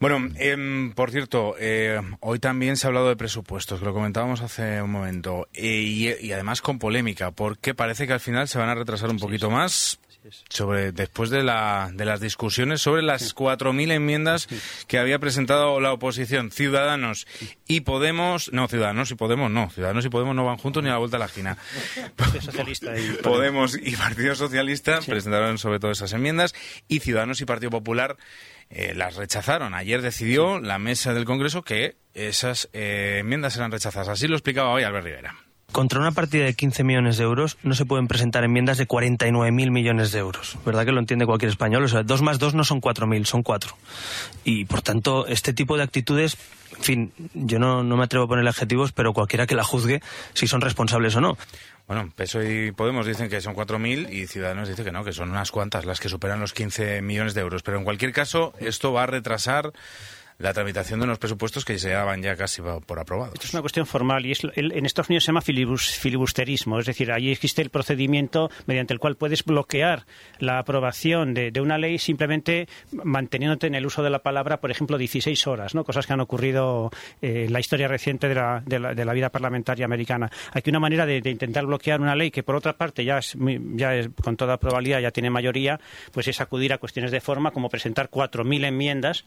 Bueno, eh, por cierto, eh, hoy también se ha hablado de presupuestos, que lo comentábamos hace un momento, eh, y, y además con polémica, porque parece que al final se van a retrasar un poquito más sobre después de, la, de las discusiones sobre las cuatro mil enmiendas que había presentado la oposición. Ciudadanos y Podemos... No, Ciudadanos y Podemos no. Ciudadanos y Podemos no van juntos ni a la vuelta a la esquina. Podemos y Partido Socialista presentaron sobre todo esas enmiendas, y Ciudadanos y Partido Popular... Eh, las rechazaron. Ayer decidió la mesa del Congreso que esas eh, enmiendas eran rechazadas. Así lo explicaba hoy Albert Rivera. contra una partida de quince millones de euros no se pueden presentar enmiendas de cuarenta y nueve mil millones de euros. ¿Verdad que lo entiende cualquier español? O sea, dos más dos no son cuatro mil, son cuatro. Y, por tanto, este tipo de actitudes, en fin, yo no, no me atrevo a poner adjetivos, pero cualquiera que la juzgue si son responsables o no. Bueno, P S O E y Podemos dicen que son cuatro mil y Ciudadanos dice que no, que son unas cuantas las que superan los quince millones de euros. Pero en cualquier caso, esto va a retrasar la tramitación de unos presupuestos que se daban ya casi por aprobados. Esto es una cuestión formal y es, en Estados Unidos se llama filibus, filibusterismo. Es decir, ahí existe el procedimiento mediante el cual puedes bloquear la aprobación de, de una ley simplemente manteniéndote en el uso de la palabra, por ejemplo, dieciséis horas, ¿no? Cosas que han ocurrido eh, en la historia reciente de la, de, la, de la vida parlamentaria americana. Aquí una manera de, de intentar bloquear una ley que, por otra parte, ya es, muy, ya es, con toda probabilidad ya tiene mayoría, pues es acudir a cuestiones de forma como presentar cuatro mil enmiendas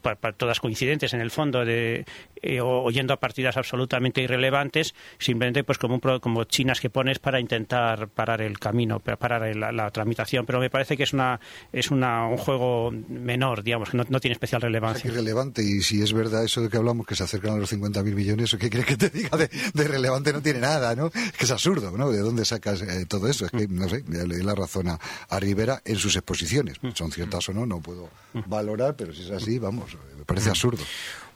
para, para todas coincidentes en el fondo, de, eh, o yendo a partidas absolutamente irrelevantes, simplemente pues como, un pro, como chinas que pones para intentar parar el camino, para parar la, la tramitación. Pero me parece que es una es una un juego menor, digamos, que no, no tiene especial relevancia. O sea, que irrelevante, y si es verdad eso de que hablamos, que se acercan a los cincuenta mil millones, ¿o qué crees que te diga de, de relevante? No tiene nada, ¿no? Es que es absurdo, ¿no? ¿De dónde sacas eh, todo eso? Es que, no sé, le di la razón a, a Rivera en sus exposiciones. Son ciertas o no, no puedo valorar, pero si es así, vamos, parece absurdo.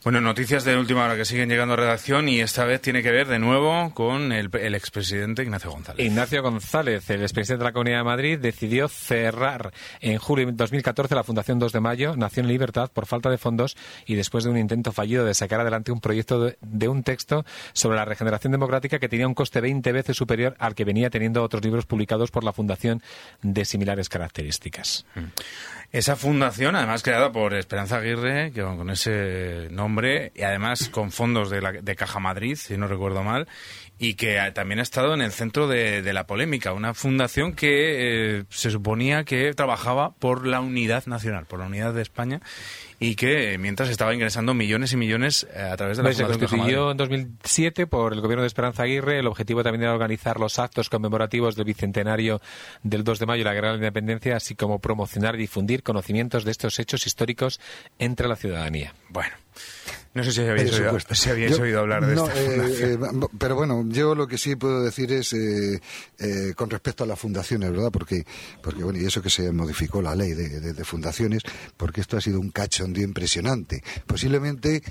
Bueno, noticias de última hora que siguen llegando a redacción y esta vez tiene que ver de nuevo con el, el expresidente Ignacio González. Ignacio González, el expresidente de la Comunidad de Madrid, decidió cerrar en julio de dos mil catorce la Fundación dos de Mayo, Nación Libertad, por falta de fondos y después de un intento fallido de sacar adelante un proyecto de, de un texto sobre la regeneración democrática que tenía un coste veinte veces superior al que venía teniendo otros libros publicados por la Fundación de similares características. Mm. Esa fundación, además creada por Esperanza Aguirre, que con ese nombre, y además con fondos de, la, de Caja Madrid, si no recuerdo mal, y que ha, también ha estado en el centro de, de la polémica. Una fundación que eh, se suponía que trabajaba por la unidad nacional, por la unidad de España, y que mientras estaba ingresando millones y millones a través de la Fundación Caja Madrid. Se constituyó en dos mil siete por el gobierno de Esperanza Aguirre. El objetivo también era organizar los actos conmemorativos del bicentenario del dos de mayo y la Guerra de la Independencia, así como promocionar y difundir conocimientos de estos hechos históricos entre la ciudadanía. Bueno, no sé si habéis, oído, si habéis yo, oído hablar de no, esta fundación. Eh, eh, pero bueno, yo lo que sí puedo decir es eh, eh, con respecto a las fundaciones, ¿verdad? Porque, porque bueno, y eso que se modificó la ley de, de, de fundaciones, porque esto ha sido un cachondeo impresionante. Posiblemente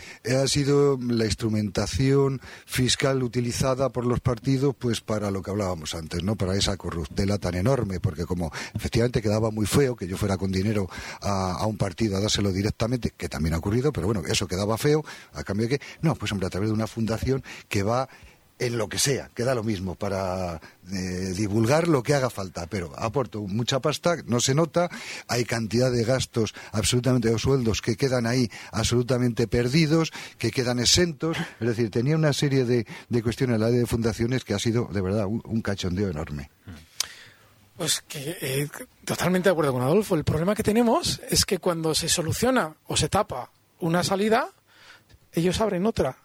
ha sido la instrumentación fiscal utilizada por los partidos, pues para lo que hablábamos antes, ¿no? Para esa corruptela tan enorme, porque como efectivamente quedaba muy feo que yo fuera con dinero a, a un partido a dárselo directamente, que también ha ocurrido, pero bueno, eso quedaba feo. ¿A cambio de qué? No, pues hombre, a través de una fundación que va en lo que sea, que da lo mismo para eh, divulgar lo que haga falta, pero aporto mucha pasta, no se nota, hay cantidad de gastos absolutamente, de sueldos que quedan ahí absolutamente perdidos, que quedan exentos, es decir, tenía una serie de, de cuestiones en la ley de fundaciones que ha sido, de verdad, un, un cachondeo enorme. Pues que eh, totalmente de acuerdo con Adolfo, el problema que tenemos es que cuando se soluciona o se tapa una salida, ellos abren otra.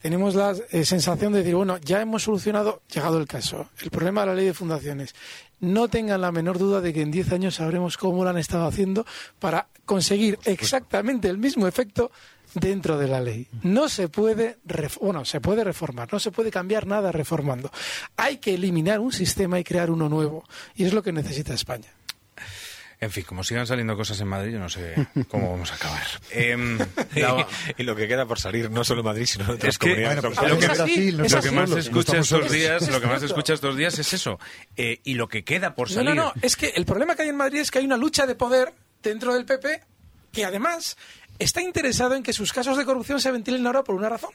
Tenemos la eh, sensación de decir, bueno, ya hemos solucionado, llegado el caso, el problema de la ley de fundaciones. No tengan la menor duda de que en diez años sabremos cómo lo han estado haciendo para conseguir exactamente el mismo efecto dentro de la ley. No se puede, ref- bueno, se puede reformar, no se puede cambiar nada reformando. Hay que eliminar un sistema y crear uno nuevo. Y es lo que necesita España. En fin, como sigan saliendo cosas en Madrid, yo no sé cómo vamos a acabar. Eh, la... y lo que queda por salir, no solo en Madrid, sino en otras comunidades. Lo que más se escucha estos días, lo que más se escucha estos días es eso. Eh, y lo que queda por salir. No, no, no. Es que el problema que hay en Madrid es que hay una lucha de poder dentro del P P que además está interesado en que sus casos de corrupción se ventilen ahora por una razón.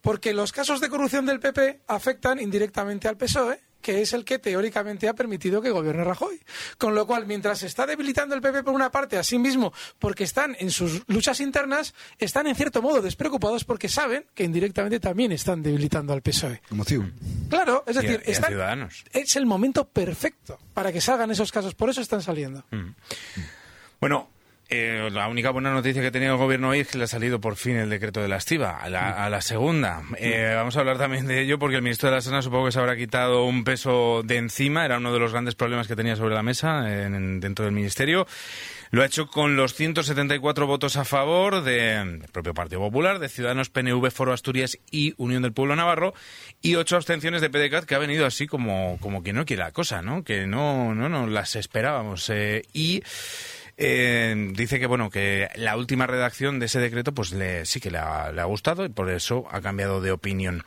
Porque los casos de corrupción del P P afectan indirectamente al P S O E, que es el que teóricamente ha permitido que gobierne Rajoy. Con lo cual, mientras se está debilitando el P P por una parte a sí mismo porque están en sus luchas internas, están en cierto modo despreocupados porque saben que indirectamente también están debilitando al P S O E. Como C I U. Claro, es decir, y a, y a están, es el momento perfecto para que salgan esos casos. Por eso están saliendo. Mm. Bueno, Eh, la única buena noticia que tenía el gobierno hoy es que le ha salido por fin el decreto de la estiba, a la, a la segunda. Eh, vamos a hablar también de ello porque el ministro de la Sana supongo que se habrá quitado un peso de encima. Era uno de los grandes problemas que tenía sobre la mesa en, dentro del ministerio. Lo ha hecho con los ciento setenta y cuatro votos a favor del propio Partido Popular, de Ciudadanos, P N V, Foro Asturias y Unión del Pueblo Navarro, y ocho abstenciones de P D C A T, que ha venido así como, como que no quiere la cosa, ¿no? Que no, no nos las esperábamos. Eh, y... Eh, dice que bueno, que la última redacción de ese decreto pues le, sí que le ha, le ha gustado y por eso ha cambiado de opinión.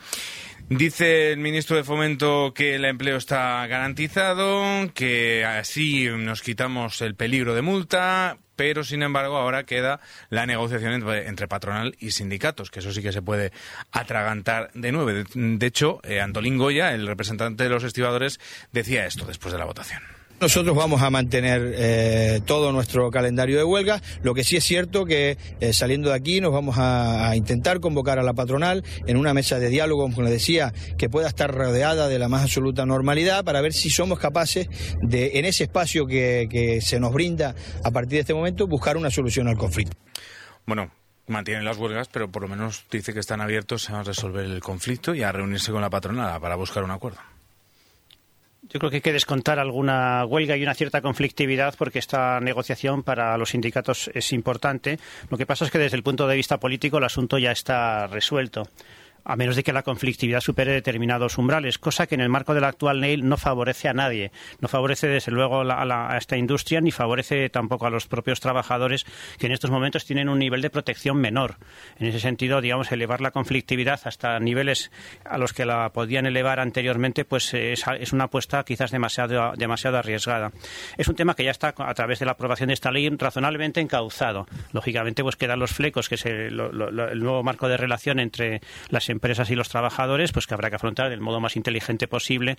Dice el ministro de Fomento que el empleo está garantizado, que así nos quitamos el peligro de multa, pero sin embargo ahora queda la negociación entre, entre patronal y sindicatos, que eso sí que se puede atragantar de nuevo. De, de hecho, eh, Antolín Goya, el representante de los estibadores, decía esto después de la votación. Nosotros vamos a mantener eh, todo nuestro calendario de huelgas. Lo que sí es cierto que eh, saliendo de aquí nos vamos a, a intentar convocar a la patronal en una mesa de diálogo, como les decía, que pueda estar rodeada de la más absoluta normalidad, para ver si somos capaces de, en ese espacio que, que se nos brinda a partir de este momento, buscar una solución al conflicto. Bueno, mantienen las huelgas, pero por lo menos dice que están abiertos a resolver el conflicto y a reunirse con la patronal para buscar un acuerdo. Yo creo que hay que descontar alguna huelga y una cierta conflictividad, porque esta negociación para los sindicatos es importante. Lo que pasa es que desde el punto de vista político el asunto ya está resuelto, a menos de que la conflictividad supere determinados umbrales, cosa que en el marco de la actual ley no favorece a nadie. No favorece desde luego la, la, a esta industria, ni favorece tampoco a los propios trabajadores, que en estos momentos tienen un nivel de protección menor. En ese sentido, digamos, elevar la conflictividad hasta niveles a los que la podían elevar anteriormente, pues es, es una apuesta quizás demasiado, demasiado arriesgada. Es un tema que ya está, a través de la aprobación de esta ley, razonablemente encauzado. Lógicamente, pues quedan los flecos, que es el, lo, lo, el nuevo marco de relación entre las empresas y los trabajadores, pues que habrá que afrontar del modo más inteligente posible,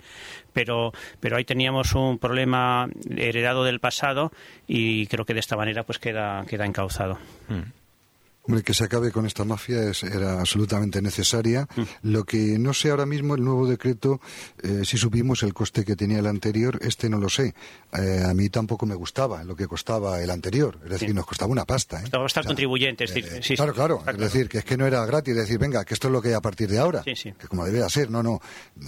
pero pero ahí teníamos un problema heredado del pasado y creo que de esta manera pues queda queda encauzado. Mm. Hombre, que se acabe con esta mafia es, era absolutamente necesaria. Mm. Lo que no sé ahora mismo, el nuevo decreto, eh, si supimos el coste que tenía el anterior, este no lo sé. Eh, a mí tampoco me gustaba lo que costaba el anterior. Es decir, sí, nos costaba una pasta. ¿eh? Costaba bastante, o sea, contribuyente. Es decir, eh, sí, claro, claro. Exacto. Es decir, que es que no era gratis. Es decir, venga, que esto es lo que hay a partir de ahora. Sí, sí. Que como debería ser. No, no.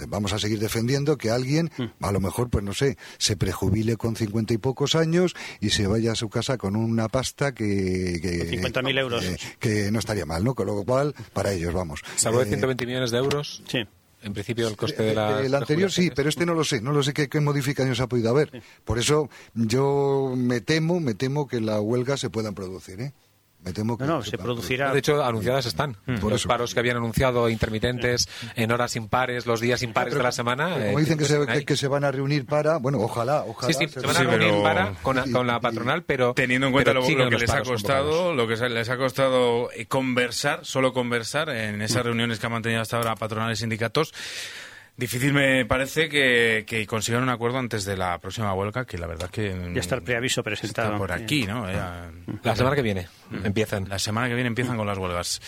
Vamos a seguir defendiendo que alguien, mm. a lo mejor, pues no sé, se prejubile con cincuenta y pocos años y se vaya a su casa con una pasta que... que cincuenta mil no, euros. Eh, que no estaría mal, ¿no? Con lo cual, para ellos, vamos. Salvo de eh, ciento veinte millones de euros. Sí. En principio el coste de la... El anterior sí, pero este no lo sé, no lo sé qué, qué modificaciones ha podido haber. Sí. Por eso yo me temo, me temo que las huelgas se puedan producir, ¿eh? Me temo que no, no se producirá. De hecho, anunciadas están. Mm. Por los eso. paros que habían anunciado intermitentes en horas impares, los días impares pero, de la semana. Como eh, dicen que se, que, que se van a reunir para, bueno, ojalá, ojalá. Sí, sí, se, se van a reunir pero... para con, y, con la patronal, pero teniendo en cuenta lo, lo que les ha costado, lo que les ha costado conversar, solo conversar en esas reuniones que han mantenido hasta ahora patronales y sindicatos. Difícil me parece que, que consigan un acuerdo antes de la próxima huelga, que la verdad que... Ya está el preaviso presentado. Está por aquí, ¿no? Ya... La semana que viene empiezan. La semana que viene empiezan con las huelgas.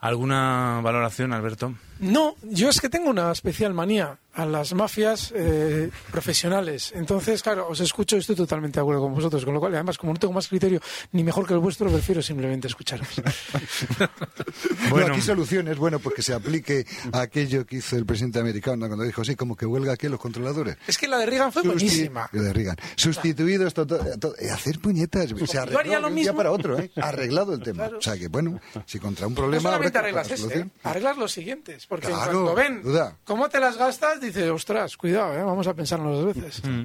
¿Alguna valoración, Alberto? No, yo es que tengo una especial manía a las mafias eh, profesionales. Entonces, claro, os escucho y estoy totalmente de acuerdo con vosotros. Con lo cual, además, como no tengo más criterio ni mejor que el vuestro, prefiero simplemente escucharos. Bueno, no, aquí soluciones, bueno, pues que se aplique a aquello que hizo el presidente americano cuando dijo, sí, como que huelga aquí los controladores. Es que la de Reagan fue Susti- buenísima. La de Reagan. Sustituidos, to- to- to- hacer puñetas. Se arregló lo mismo. Día para otro, ¿eh? Arreglado el tema. Claro. O sea que, bueno, si contra un problema... No solamente arreglas ese, ¿eh? Arreglas los siguientes. Porque claro, cuando ven duda. cómo te las gastas, dices, ostras, cuidado, ¿eh? Vamos a pensarlo dos veces. Mm.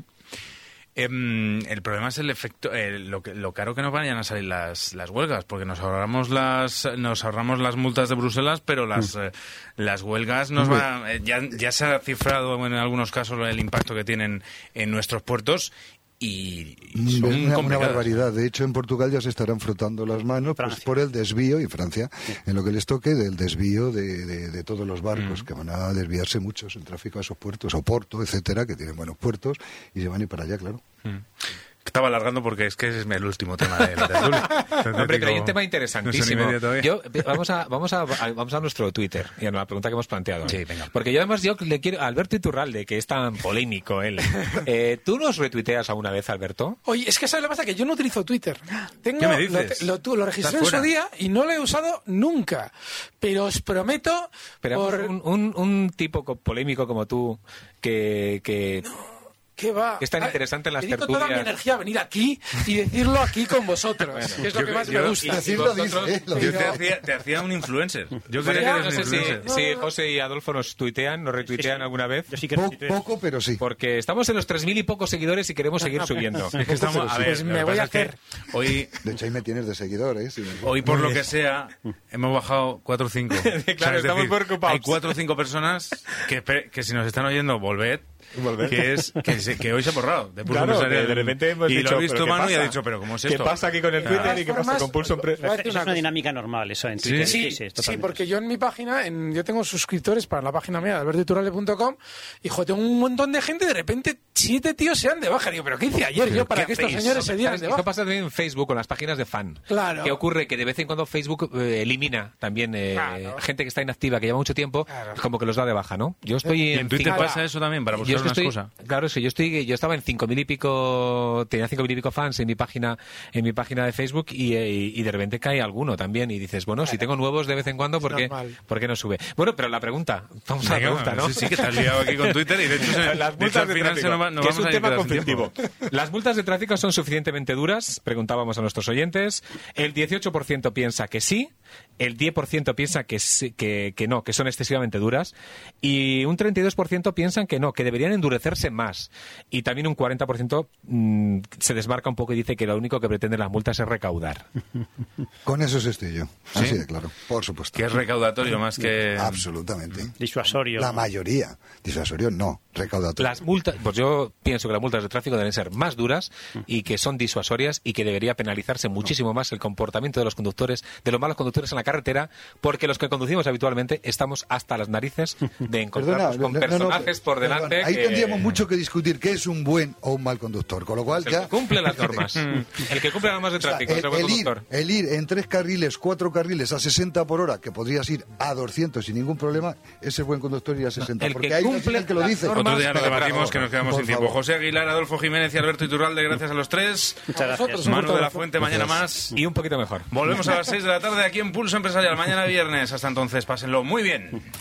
Eh, el problema es el efecto, eh, lo, que, lo caro que nos vayan a salir las, las huelgas, porque nos ahorramos las nos ahorramos las multas de Bruselas, pero las mm. eh, las huelgas nos van a, eh, ya, ya se ha cifrado en algunos casos el impacto que tienen en nuestros puertos. Y son una, una barbaridad. De hecho, en Portugal ya se estarán frotando las manos pues, por el desvío, y Francia, sí. en lo que les toque, del desvío de, de, de todos los barcos, mm. que van a desviarse muchos el tráfico a esos puertos, o Porto, etcétera, que tienen buenos puertos, y se van a ir para allá, claro. Mm. Estaba alargando porque es que ese es el último tema de la tertulia. Hombre, que hay un tema interesantísimo. No yo, vamos, a, vamos, a, vamos a nuestro Twitter y a la pregunta que hemos planteado. Sí, venga. Porque yo además yo le quiero... A Alberto Iturralde, que es tan polémico él. Eh, ¿Tú nos retuiteas alguna vez, Alberto? Oye, es que ¿sabes lo que pasa? Que yo no utilizo Twitter. Tengo, ¿Qué me dices? Lo, lo, lo registré en su día y no lo he usado nunca. Pero os prometo... Pero por... un, un, un tipo polémico como tú que... que... No. ¿Qué va? Es tan interesante en las tertulias. Dedico toda mi energía a venir aquí y decirlo aquí con vosotros, bueno, que es lo yo, que más yo, me gusta. Y, y vosotros, dice, yo te hacía, te hacía un influencer. Yo creo que no sé si, si José y Adolfo nos tuitean, nos retuitean sí, sí. alguna vez. Yo sí que po, poco, pero sí. Porque estamos en los tres mil y pocos seguidores y queremos seguir subiendo. Es que estamos, a ver, pues me voy a hacer. Hoy, de hecho, ahí me tienes de seguidores. Hoy, por lo que sea, hemos bajado cuatro o cinco. Claro, o sea, es estamos preocupados. Hay cuatro o cinco personas que, que si nos están oyendo, volved. Volver. Que es que, se, que hoy se ha borrado de Pulso Empresarial. Claro, de repente hemos y dicho, lo ha visto Manu y ha dicho, pero ¿cómo es esto? ¿Qué pasa aquí con el Twitter ah, y qué pasa con Pulso Empresarial? Es una dinámica normal eso en Twitter. Sí, sí, sí, sí, porque yo en mi página, en, yo tengo suscriptores para la página mía de alberto iturralde punto com y joder, tengo un montón de gente, de repente siete tíos se han de baja. Digo, pero ¿qué hice ayer yo para que estos señores se dieran de baja? Esto pasa también en Facebook, con las páginas de fan. Claro. Que ocurre que de vez en cuando Facebook eh, elimina también eh, claro. gente que está inactiva, que lleva mucho tiempo, claro. como que los da de baja, ¿no? Yo estoy en, en Twitter cinco... pasa eso también, para vosotros. Estoy, claro, sí, yo estoy, yo estaba en cinco mil y pico, tenía cinco mil y pico fans en mi página, en mi página de Facebook y, y, y de repente cae alguno también y dices, bueno, claro. si tengo nuevos de vez en cuando, ¿por qué, ¿por qué no sube? Bueno, pero la pregunta, vamos Venga, a la pregunta, ¿no? Sí, sí, que estás liado aquí con Twitter y de hecho, las multas de, de tráfico, no va, no que es un tema conflictivo. Las multas de tráfico son suficientemente duras, preguntábamos a nuestros oyentes, el dieciocho por ciento piensa que sí, el diez por ciento piensa que, que, que no, que son excesivamente duras y un treinta y dos por ciento piensan que no, que deberían endurecerse más. Y también un cuarenta por ciento mmm, se desmarca un poco y dice que lo único que pretenden las multas es recaudar. Con eso sí estoy yo. ¿Sí? Así de claro. Por supuesto. Que es recaudatorio más que... Absolutamente. Disuasorio. La mayoría. Disuasorio no. Recaudatorio. Las multas... Pues yo pienso que las multas de tráfico deben ser más duras y que son disuasorias y que debería penalizarse muchísimo más el comportamiento de los conductores, de los malos conductores en la carretera, porque los que conducimos habitualmente estamos hasta las narices de encontrarnos Perdona, con no, personajes no, no, por delante perdón, ahí que... tendríamos mucho que discutir qué es un buen o un mal conductor, con lo cual el ya... que cumple las normas el que cumple las normas de tráfico, o sea, el, el, el, conductor. Ir, el ir en tres carriles, cuatro carriles a sesenta por hora, que podrías ir a doscientos sin ningún problema, ese buen conductor ir a sesenta, el porque que hay cumple que lo dice. Otro día nos debatimos que nos quedamos sin tiempo. José Aguilar, Adolfo Jiménez y Alberto Iturralde, gracias a los tres. Muchas gracias. Manu de la Fuente, mañana más y un poquito mejor. Volvemos a las seis de la tarde aquí en Pulso Empresarial, mañana viernes. Hasta entonces, pásenlo muy bien.